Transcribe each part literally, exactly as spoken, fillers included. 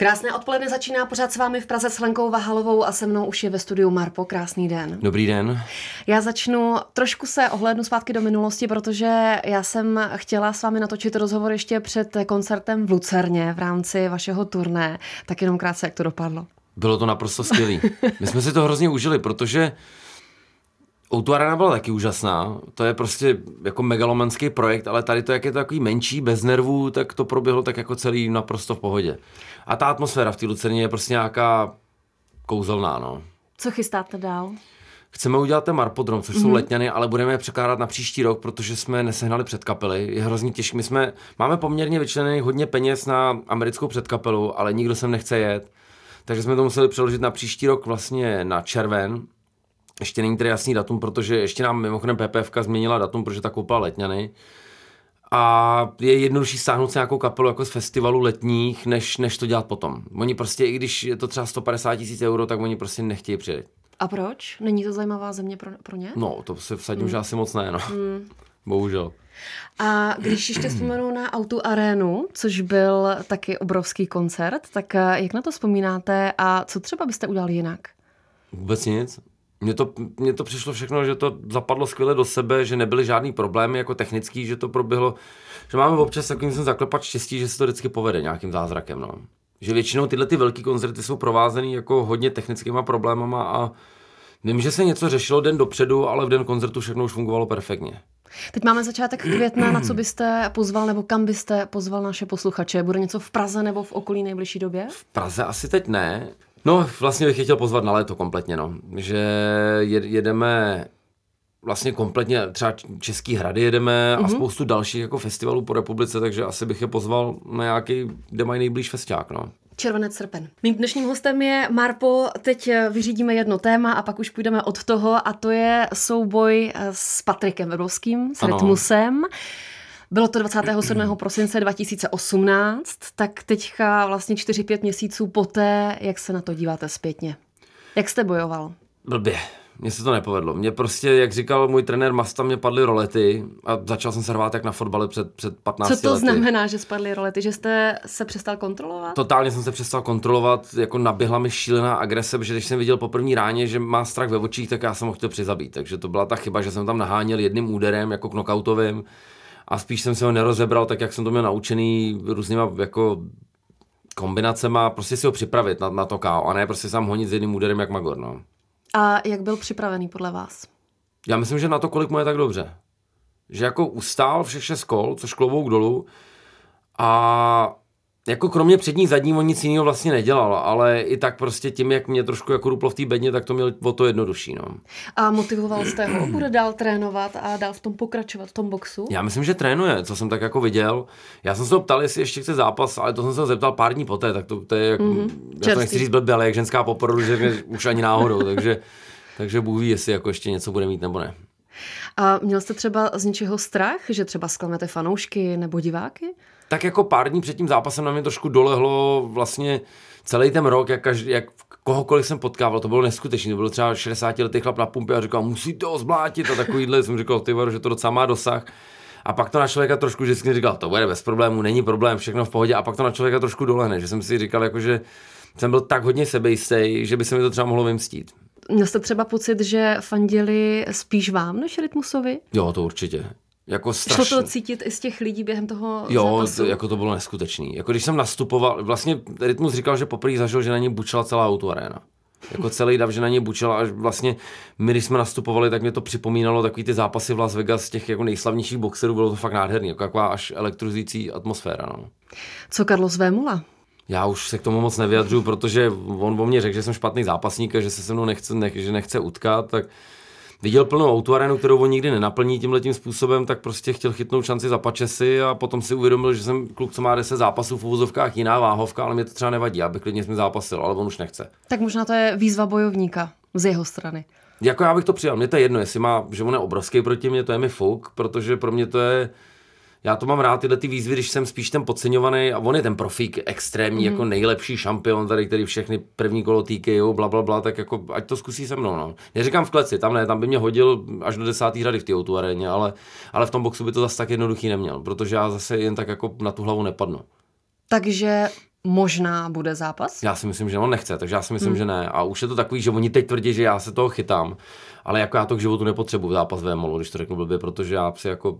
Krásné odpoledne začíná pořád s vámi v Praze s Lenkou Vahalovou a se mnou už je ve studiu Marpo. Krásný den. Dobrý den. Já začnu, trošku se ohlédnu zpátky do minulosti, protože já jsem chtěla s vámi natočit rozhovor ještě před koncertem v Lucerně v rámci vašeho turné. Tak jenom krátce, jak to dopadlo. Bylo to naprosto skvělý. My jsme si to hrozně užili, protože O dva Arena byla taky úžasná, to je prostě jako megalomanský projekt, ale tady to, jak je to takový menší, bez nervů, tak to proběhlo tak jako celý naprosto v pohodě. A ta atmosféra v té Lucerně je prostě nějaká kouzelná, no. Co chystáte dál? Chceme udělat ten Marpodrom, což mm-hmm. jsou letňany, ale budeme je překládat na příští rok, protože jsme nesehnali předkapely. Je hrozně těžké. My jsme, máme poměrně vyčleněných hodně peněz na americkou předkapelu, ale nikdo sem nechce jet, takže jsme to museli přeložit na příští rok vlastně na červen. Ještě není tedy jasný datum, protože ještě nám mimochodem PPFka změnila datum, protože ta koupila letňany. A je jednodušší stáhnout se nějakou kapelu jako z festivalu letních, než, než to dělat potom. Oni prostě, i když je to třeba sto padesát tisíc euro, tak oni prostě nechtějí přijet. A proč? Není to zajímavá země pro, pro ně? No, to se vsadím, mm. že asi moc ne, no. Mm. Bohužel. A když ještě vzpomenu na Auto Arenu, což byl taky obrovský koncert, tak jak na to vzpomínáte a co třeba byste udělali jinak? Vůbec nic. Mně to, mně to přišlo všechno, že to zapadlo skvěle do sebe, že nebyly žádný problémy jako technický, že to proběhlo, že máme občas takovým jsem zaklepat štěstí, že se to vždycky povede nějakým zázrakem, no. Že většinou tyhle ty velký koncerty jsou provázený jako hodně technickýma problémama a vím, že se něco řešilo den dopředu, ale v den koncertu všechno už fungovalo perfektně. Teď máme začátek května, na co byste pozval nebo kam byste pozval naše posluchače? Bude něco v Praze nebo v okolí nejbližší době? V Praze asi teď ne. No, vlastně bych je chtěl pozvat na léto kompletně, no. Že jedeme vlastně kompletně, třeba Český Hrady jedeme mm-hmm. a spoustu dalších jako festivalů po republice, takže asi bych je pozval na nějaký, kde mají nejblíž festiák, no. Červenec, srpen. Mým dnešním hostem je Marpo. Teď vyřídíme jedno téma a pak už půjdeme od toho a to je souboj s Patrikem Vrbovským, s Rytmusem. Bylo to dvacátého sedmého prosince dva tisíce osmnáct, tak teďka vlastně čtyři pět měsíců poté, jak se na to díváte zpětně? Jak jste bojoval? Blbě. Mně se to nepovedlo. Mně prostě, jak říkal můj trenér Masta, mě padly rolety a začal jsem se rvát jak na fotbale před, před patnácti lety. Co to lety. znamená, že spadly rolety? Že jste se přestal kontrolovat? Totálně jsem se přestal kontrolovat, jako naběhla mi šílená agrese, protože když jsem viděl po první ráně, že má strach ve očích, tak já jsem ho chtěl přizabít. Takže to byla ta chyba, že jsem tam naháněl jedním úderem, jako knockoutovým. A spíš jsem se ho nerozebral tak, jak jsem to měl naučený různýma jako kombinacema, prostě si ho připravit na, na to ká ó a ne prostě sám honit s jedným úderem jak magor, no. A jak byl připravený podle vás? Já myslím, že na to, kolik mu je, tak dobře. Že jako ustál všech šest kol, což klobouk dolů a jako kromě přední zadní on nic jiného vlastně nedělal, ale i tak prostě tím, jak mě trošku jako ruplo v té bedně, tak to měl o to jednodušší, no. A motivoval jste ho, bude dál trénovat a dál v tom pokračovat, v tom boxu? Já myslím, že trénuje, co jsem tak jako viděl. Já jsem se ho ptal, jestli ještě chce zápas, ale to jsem se ho zeptal pár dní poté, tak to, to je jako, mm-hmm. já to nechci říct blbě, ale jak ženská po porodu, že už ani náhodou, takže, takže Bůh ví, jestli jako ještě něco bude mít nebo ne. A měl jste třeba z něčeho strach, že třeba zklamete fanoušky nebo diváky? Tak jako pár dní před tím zápasem na mě trošku dolehlo vlastně celý ten rok, jak, každý, jak kohokoliv jsem potkával, to bylo neskutečné, to bylo třeba šedesátiletý chlap na pumpě a říkal, musíte ho zblátit a takovýhle, jsem říkal, ty varo, že to docela má dosah. A pak to na člověka trošku vždycky říkal, to bude bez problému, není problém, všechno v pohodě a pak to na člověka trošku dolehne, že jsem si říkal, jako, že jsem byl tak hodně sebejistý, že by se mi to třeba mohlo vymstít. Měl jste třeba pocit, že fandili spíš vám než Rytmusovi? Jo, to určitě. Jako strašný. Šlo to cítit i z těch lidí během toho Jo, to, jako to bylo neskutečný. Jako když jsem nastupoval, vlastně Rytmus říkal, že poprvé zažil, že na něj bučela celá Auto Arena. Jako celý dav, že na něj bučela až vlastně my, když jsme nastupovali, tak mě to připomínalo takový ty zápasy v Las Vegas, těch jako nejslavnějších boxerů, bylo to fakt nádherný, jako taková až elektrizující atmosféra, no. Co Karlos Vémola? Já už se k tomu moc nevyjadřuju, protože on o mě řekl, že jsem špatný zápasník a že se se mnou nechce, nech, že nechce utkat, tak viděl plnou Auto Arenu, kterou on nikdy nenaplní tímhletím způsobem, tak prostě chtěl chytnout šanci za pačesy a potom si uvědomil, že jsem kluk, co má deset zápasů v uvozovkách, jiná váhovka, ale mě to třeba nevadí, abych klidně s mi zápasil, ale on už nechce. Tak možná to je výzva bojovníka z jeho strany. Jako já bych to přijal, mně to je jedno, jestli má, že on je obrovský proti mně, to je mi fuk, protože pro mě to je, já to mám rád tyhle ty výzvy, když jsem spíš ten podceňovaný a on je ten profík extrémní, mm. jako nejlepší šampion tady, který všechny první kolo T K O, bla, bla, bla, tak jako ať to zkusí se mnou, no. Neříkám v kleci, tam ne, tam by mě hodil až do desátý řady v té O dva aréně, ale, ale v tom boxu by to zase tak jednoduchý neměl, protože já zase jen tak jako na tu hlavu nepadnu. Takže možná bude zápas? Já si myslím, že on nechce, takže já si myslím, hmm. že ne. A už je to takový, že oni teď tvrdí, že já se toho chytám, ale jako já to k životu nepotřebuji zápas Vémolu, když to řeknu blbě, protože já si jako,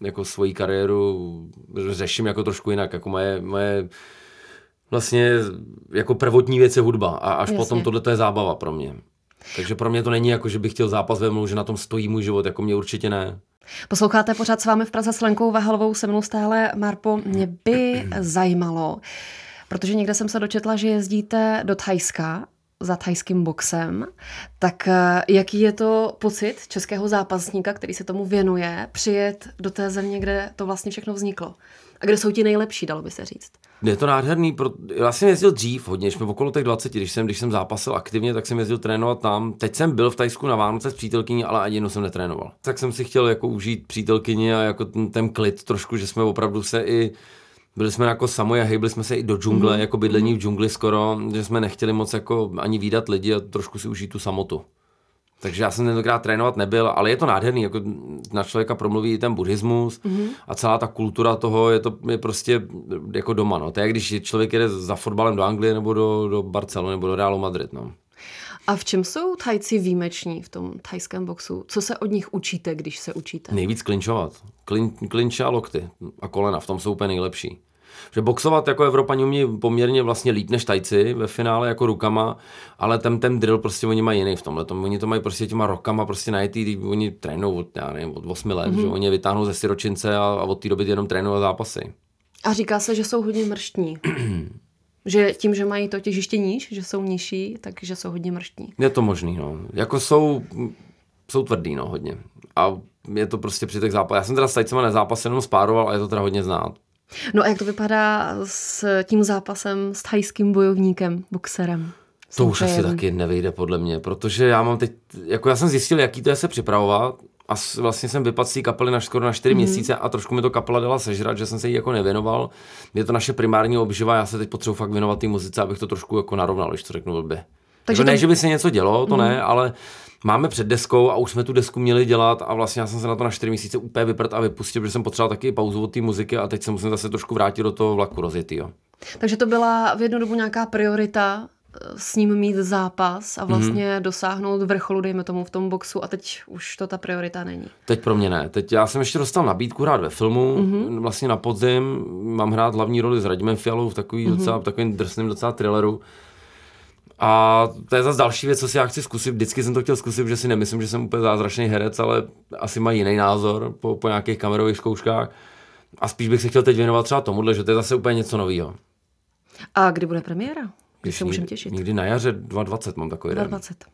jako svoji kariéru řeším jako trošku jinak, jako moje, moje vlastně jako prvotní věc je hudba a až Jasně. potom tohle to je zábava pro mě. Takže pro mě to není jako, že bych chtěl zápas Vémolu, že na tom stojí můj život, jako mě určitě ne. Posloucháte pořád s vámi v Praze s Lenkou Vahalovou, se mnou stále Marpo. Mě by zajímalo, protože někde jsem se dočetla, že jezdíte do Thajska za thajským boxem, tak jaký je to pocit českého zápasníka, který se tomu věnuje, přijet do té země, kde to vlastně všechno vzniklo? A kde jsou ti nejlepší, dalo by se říct? Je to nádherný, pro... já jsem jezdil dřív hodně, jsme okolo těch dvaceti, když jsem, když jsem zápasil aktivně, tak jsem jezdil trénovat tam. Teď jsem byl v Thajsku na Vánoce s přítelkyní, ale ani jednou jsem netrénoval. Tak jsem si chtěl jako užít přítelkyni a jako ten, ten klid trošku, že jsme opravdu se i... Byli jsme jako samoje, hejbili jsme se i do džungle, mm-hmm. jako bydlení v džungli skoro, že jsme nechtěli moc jako ani vídat lidi a trošku si užít tu samotu. Takže já jsem tentokrát trénovat nebyl, ale je to nádherný, jako na člověka promluví i ten buddhismus mm-hmm. a celá ta kultura toho je to je prostě jako doma, no. To je, když člověk jede za fotbalem do Anglie nebo do, do Barcelony nebo do Realu Madrid, no. A v čem jsou Thajci výjimeční v tom thajském boxu? Co se od nich učíte, když se učíte? Nejvíc klinčovat. Klin, klinče a lokty a kolena, v tom jsou úplně nejlepší. Že boxovat jako Evropani umí poměrně vlastně líp než Tajci ve finále jako rukama, ale ten, ten drill prostě oni mají jiný v tomhle. Oni to mají prostě těma rokama prostě najetý, oni trénují od, já nevím, od osmi let, mm-hmm. že oni je vytáhnou ze siročince a, a od té doby jenom trénují zápasy. A říká se, že jsou hodně mrštní. Že tím, že mají to těžiště níž, že jsou nižší, takže jsou hodně mrštní. Je to možný, no. Jako jsou, jsou tvrdý, no, hodně. A je to prostě při těch zápasech. Já jsem teda s Tajcema nezápas jenom spároval a je to teda hodně znát. No a jak to vypadá s tím zápasem s thajským bojovníkem, boxerem? To Senčajem. Už asi taky nevyjde podle mě, protože já mám teď, jako já jsem zjistil, jaký to je se připravovat a vlastně jsem vypadl z té kapely na skoro na čtyři mm. měsíce a trošku mi to kapela dala sežrat, že jsem se jí jako nevěnoval. Je to naše primární obživa, já se teď potřebuji fakt věnovat té muzice, abych to trošku jako narovnal, když to řeknu blbě. Takže jako ne, to... že by se něco dělo, to mm. ne, ale máme před deskou a už jsme tu desku měli dělat a vlastně já jsem se na to na čtyři měsíce úplně vyprt a vypustil, protože jsem potřeboval taky pauzu od té muziky a teď se musím zase trošku vrátit do toho vlaku rozjetýho. Takže to byla v jednu dobu nějaká priorita s ním mít zápas a vlastně mm-hmm. dosáhnout vrcholu, dejme tomu, v tom boxu a teď už to ta priorita není. Teď pro mě ne. Teď já jsem ještě dostal nabídku hrát ve filmu, mm-hmm. vlastně na podzim mám hrát hlavní roli s Radimem Fialou v takový mm-hmm. docela, v takovým drsným docela thrilleru. A to je zase další věc, co si já chci zkusit. Vždycky jsem to chtěl zkusit, že si nemyslím, že jsem úplně zázračný herec, ale asi má jiný názor po, po nějakých kamerových zkouškách. A spíš bych se chtěl teď věnovat třeba tomuhle, že to je zase úplně něco nového. A kdy bude premiéra? Kdy se můžeme těšit? Někdy na jaře dvacet dvacet mám takový dvacet dvacet. Den.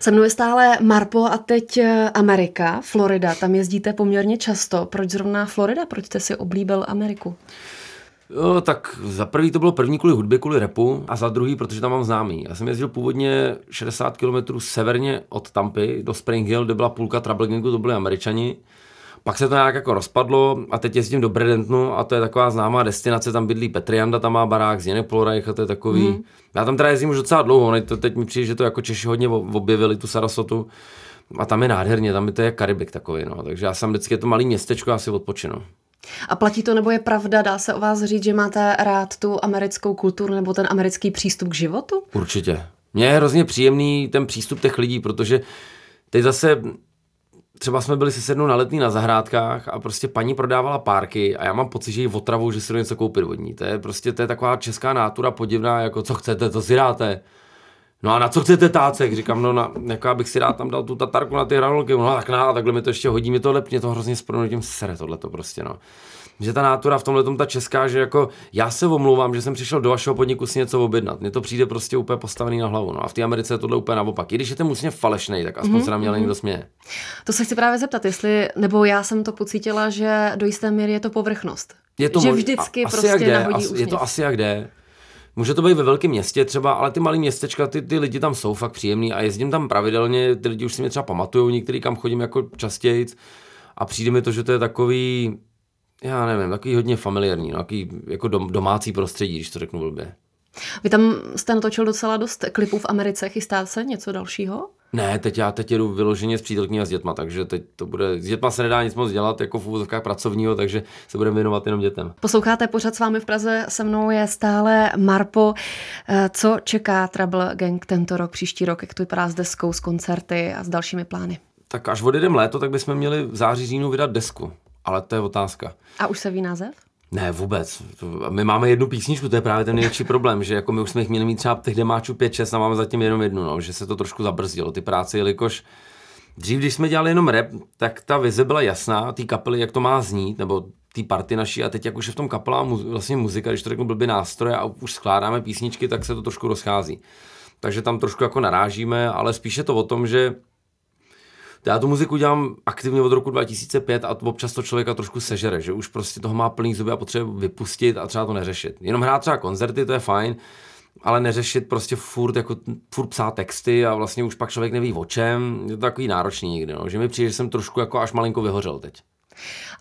Se mnou je stále Marpo a teď Amerika, Florida. Tam jezdíte poměrně často. Proč zrovna Florida? Proč jste si oblíbil Ameriku? Jo, tak za prvý to bylo první kvůli hudbě, kvůli rapu a za druhý, protože tam mám známý. Já jsem jezdil původně šedesát kilometrů severně od Tampy do Spring Hill, kde byla půlka Treblegangu, to byli Američani. Pak se to nějak jako rozpadlo a teď jezdím do Bradentonu a to je taková známá destinace, tam bydlí Petrianda, tam má barák z Jenepolorajch a to je takový. Hmm. Já tam teda jezdím už docela dlouho, ne? To teď mi přijde, že to jako Češi hodně objevili tu Sarasotu a tam je nádherně, tam je to je Karibik takový, no. Takže já jsem vždycky je to malý městečko, já si odpočinu. A platí to, nebo je pravda, dá se o vás říct, že máte rád tu americkou kulturu nebo ten americký přístup k životu? Určitě. Mně je hrozně příjemný ten přístup těch lidí, protože teď zase třeba jsme byli se sednou na Letný na zahrádkách a prostě paní prodávala párky a já mám pocit, že jí otravu, že si do něco koupit od ní. To je prostě to je taková česká nátura podivná, jako co chcete, to si dáte. No a na co chcete tácek? Říkám, no na, jako abych si rád tam dal tu tatarku na ty hranolky, no tak na, takhle mi to ještě hodí, mi to lepně, mě to hrozně splnou, tím sere tohleto prostě, no. Že ta nátura v tomhletom, ta česká, že jako já se omlouvám, že jsem přišel do vašeho podniku si něco objednat, mně to přijde prostě úplně postavený na hlavu, no a v té Americe je tohle úplně naopak, i když je ten musně falešnej, tak aspoň mm-hmm. se na mě někdo směje. To se chci právě zeptat, jestli, nebo já jsem to pocítila, že do jisté míry je to povrchnost, je to že mož... vždycky asi prostě jde, nahodí as, je to asi jak jde. Může to být ve velkém městě třeba, ale ty malé městečka, ty, ty lidi tam jsou fakt příjemný a jezdím tam pravidelně, ty lidi už si mě třeba pamatujou, některý kam chodím jako častějc a přijde mi to, že to je takový, já nevím, takový hodně familiární, no, takový jako dom, domácí prostředí, když to řeknu blbě. Vy tam jste natočil docela dost klipů v Americe, chystá se něco dalšího? Ne, teď já teď jedu vyloženě s přítelkyní a s dětma, takže teď to bude, s dětma se nedá nic moc dělat jako v úvozovkách pracovního, takže se budeme věnovat jenom dětem. Posloucháte pořad s vámi v Praze, se mnou je stále Marpo. Co čeká Trouble Gang tento rok, příští rok, jak to vypadá s deskou, s koncerty a s dalšími plány? Tak až odjedeme léto, tak bychom měli v září říjnu vydat desku, ale to je otázka. A už se ví název? Ne, vůbec. My máme jednu písničku, to je právě ten největší problém, že jako my už jsme jich měli mít třeba těch demáčů pět šest a máme zatím jenom jednu, no, že se to trošku zabrzdilo ty práce, jelikož dřív, když jsme dělali jenom rap, tak ta vize byla jasná, ty kapely, jak to má znít, nebo ty party naší, a teď jak už je v tom kapela mu, vlastně muzika, když to řeknu blbý nástroje a už skládáme písničky, tak se to trošku rozchází. Takže tam trošku jako narážíme, ale spíše to o tom, že já tu muziku dělám aktivně od roku dva tisíce pět a občas to člověka trošku sežere, že už prostě toho má plný zuby a potřebuje vypustit a třeba to neřešit. Jenom hrát třeba koncerty, to je fajn, ale neřešit prostě furt, jako, furt psát texty a vlastně už pak člověk neví o čem, je to takový náročný někdy, no. Že mi přijde, že jsem trošku jako až malinko vyhořel teď.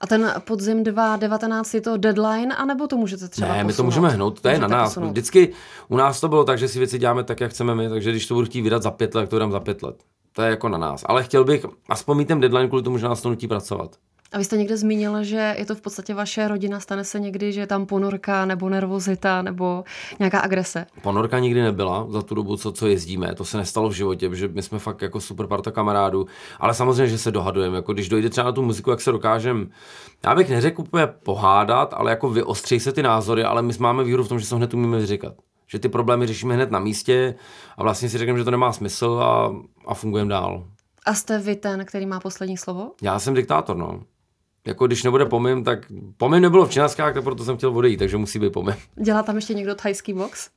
A ten podzim dva tisíce devatenáct je to deadline, anebo to můžete třeba Ne, posunout? My to můžeme hnout, to je můžete na nás. Posunout. Vždycky u nás to bylo tak, že si věci děláme tak, jak chceme my, takže když to budu chtít vydat za pět let, to dám za pět let. To je jako na nás, ale chtěl bych aspoň mít ten deadline, kvůli tomu, že nás to nutí pracovat. A vy jste někde zmínila, že je to v podstatě vaše rodina, stane se někdy, že je tam ponorka nebo nervozita nebo nějaká agrese? Ponorka nikdy nebyla za tu dobu, co, co jezdíme, to se nestalo v životě, protože my jsme fakt jako super parta kamarádů, ale samozřejmě, že se dohadujeme, jako když dojde třeba na tu muziku, jak se dokážeme, já bych neřekl úplně pohádat, ale jako vyostřej se ty názory, ale my máme výhodu v tom, že se hned umíme vyříkat. Že ty problémy řešíme hned na místě a vlastně si řekneme, že to nemá smysl a, a fungujeme dál. A jste vy ten, který má poslední slovo? Já jsem diktátor, no. Jako když nebude pomim, tak pomim nebylo v Činaskách, tak proto jsem chtěl odejít, takže musí být pomim. Dělá tam ještě někdo thajský box?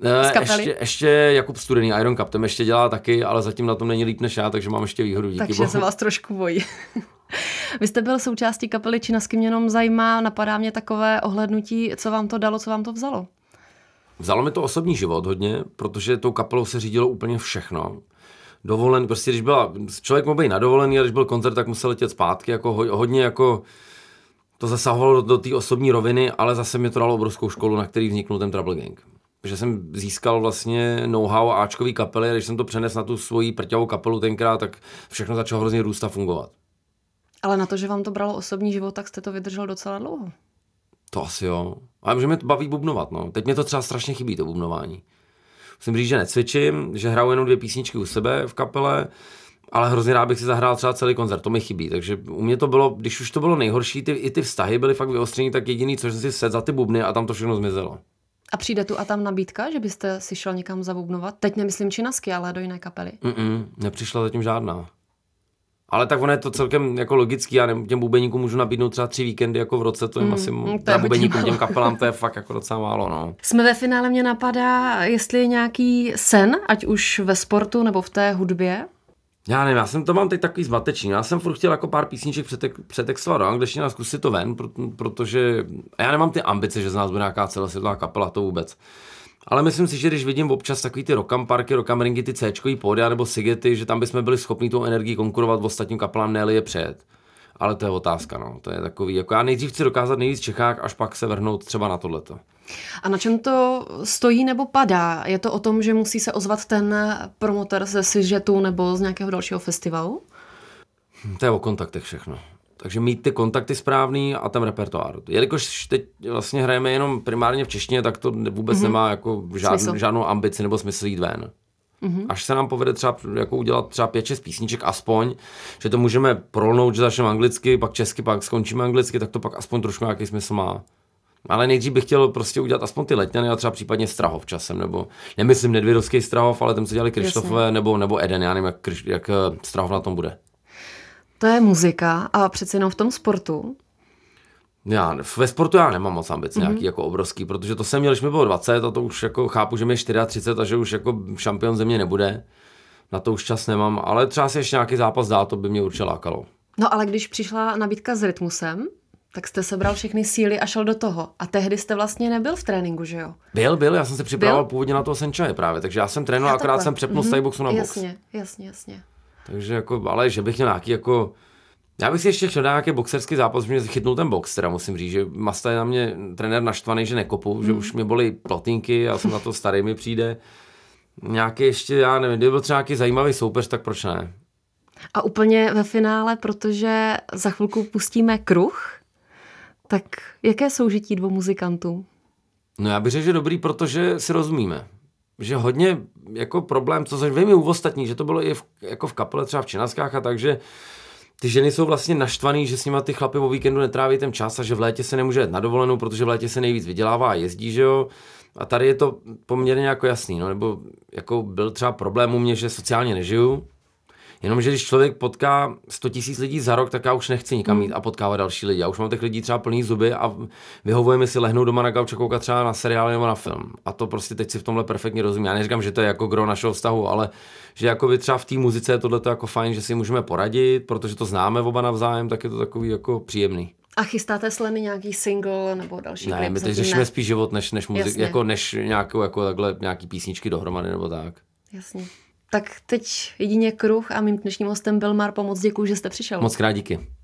Ne, ještě, ještě Jakub Studený, Iron Cup, tam ještě dělá taky, ale zatím na tom není líp než já, takže mám ještě výhodu. Díky takže bohu. Se vás trošku bojí. Vy jste byl součástí kapely Činasky, mě jenom zajímá, napadá mě takové ohlednutí, co vám to dalo, co vám to vzalo. Vzalo mi to osobní život hodně, protože tou kapelou se řídilo úplně všechno. Dovolen, prostě když byla, člověk mohl být nadovolený a když byl koncert, tak musel letět zpátky, jako hodně jako to zasahovalo do, do té osobní roviny, ale zase mi to dalo obrovskou školu, na který vzniknul ten Trouble Gang. Že jsem získal vlastně know-how áčkový kapely a když jsem to přenesl na tu svoji prťavou kapelu tenkrát, tak všechno začalo hrozně růst a fungovat. Ale na to, že vám to bralo osobní život, tak jste to vydržel docela dlouho. To asi jo. Ale že mě to baví bubnovat, no. Teď mě to třeba strašně chybí, to bubnování. Musím říct, že necvičím, že hraju jenom dvě písničky u sebe v kapele, ale hrozně rád bych si zahrál třeba celý koncert, to mi chybí. Takže u mě to bylo, když už to bylo nejhorší, ty, i ty vztahy byly fakt vyostřený, tak jediný, což jsem si sedl za ty bubny a tam to všechno zmizelo. A přijde tu a tam nabídka, že byste si šel někam zabubnovat? Teď nemyslím Činasky, ale do jiné kapely. Mm-mm, nepřišla zatím žádná. Ale tak ono je to celkem jako logický, já nevím, těm bubeníkům můžu nabídnout třeba tři víkendy jako v roce, to jim mm, asi, na bubeníkům, těm kapelám, to je fakt jako docela málo, no. Jsme ve finále, mě napadá, jestli je nějaký sen, ať už ve sportu nebo v té hudbě? Já nevím, já jsem to mám teď takový zmatečný, já jsem furt chtěl jako pár písniček přetek, přetextovat do angličtiny a zkusit to ven, protože já nemám ty ambice, že z nás bude nějaká celosvětová kapela, to vůbec. Ale myslím si, že když vidím občas takový ty rokamparky, rokamringy, ty C-čkový pódia nebo sigety, že tam bychom byli schopni tou energii konkurovat v ostatním kapelám, ne-li je přejet. Ale to je otázka, no. To je takový, jako já nejdřív chci dokázat nejvíc v Čechách, až pak se vrhnout třeba na tohleto. A na čem to stojí nebo padá? Je to o tom, že musí se ozvat ten promotor ze Sižetu nebo z nějakého dalšího festivalu? To je o kontaktech všechno. Takže mít ty kontakty správný a ten repertoár. Jelikož teď vlastně hrajeme jenom primárně v češtině, tak to vůbec mm-hmm. nemá jako žádnou, žádnou ambici nebo smysl jít ven. Mm-hmm. Až se nám povede třeba jako udělat třeba pět šest písniček aspoň, že to můžeme prolnout, že začneme anglicky, pak česky, pak skončíme anglicky, tak to pak aspoň trošku nějaký smysl má. Ale nejdřív bych chtěl prostě udělat aspoň ty letňany a třeba případně Strahov časem, nebo nemyslím Nedvědovský Strahov, ale ten, co dělali Kryštofové nebo, nebo Eden, já nevím, jak, jak Strahov na tom bude. To je muzika a přeci jenom v tom sportu. Já, ve sportu já nemám moc ambice mm-hmm. nějaký jako obrovský, protože to jsem měl, když mi bylo dvacet a to už jako chápu, že mi je třicet čtyři a že už jako šampion země nebude. Na to už čas nemám, ale třeba si ještě nějaký zápas dá, to by mě určitě lákalo. No ale když přišla nabídka s Rytmusem, tak jste sebral všechny síly a šel do toho. A tehdy jste vlastně nebyl v tréninku, že jo? Byl, byl, já jsem se připravoval byl? původně na toho Senčaje právě, takže já jsem trénoval, já akorát takhle. jsem přepnul mm-hmm. z tajboxu na box. Jasně, jasně, jasně. Takže jako, ale že bych měl nějaký jako, já bych si ještě chtěl dát nějaký boxerský zápas, že mě chytnul ten box, teda musím říct, že Masta je na mě trenér naštvaný, že nekopu, mm. že už mě bolí plotinky, já jsem na to starý mi přijde. nějaký ještě, já nevím, kdyby byl třeba nějaký zajímavý soupeř, tak proč ne? A úplně ve finále, protože za chvilku pustíme kruh, tak jaké soužití dvou muzikantů? No já bych řekl, že dobrý, protože si rozumíme. Že hodně jako problém, co jsem vím i u ostatních, že to bylo i v, jako v kapele třeba v Činaskách a takže ty ženy jsou vlastně naštvaný, že s nima ty chlapy o víkendu netráví ten čas a že v létě se nemůže jít na dovolenou, protože v létě se nejvíc vydělává a jezdí, že jo. A tady je to poměrně jako jasný, no, nebo jako byl třeba problém u mě, že sociálně nežiju, jenomže když člověk potká sto tisíc lidí za rok, tak já už nechci nikam jít a potkávat další lidi. Já už mám těch lidí třeba plný zuby a vyhovuje mi si lehnout doma na gauč a koukat třeba na seriál nebo na film. A to prostě teď si v tomhle perfektně rozumím. Já neříkám, že to je jako gro našeho vztahu, ale že jako by třeba v té muzice je tohle jako fajn, že si můžeme poradit, protože to známe oba navzájem, tak je to takový jako příjemný. A chystáte s Lenny nějaký single nebo další klip? Ne, my teď řešíme spíš život než než muzik, jako než nějakou jako takhle nějaký písničky dohromady nebo tak. Jasně. Tak teď jedině kruh a mým dnešním hostem byl Marpo. Moc děkuji, že jste přišel. Moc krát díky.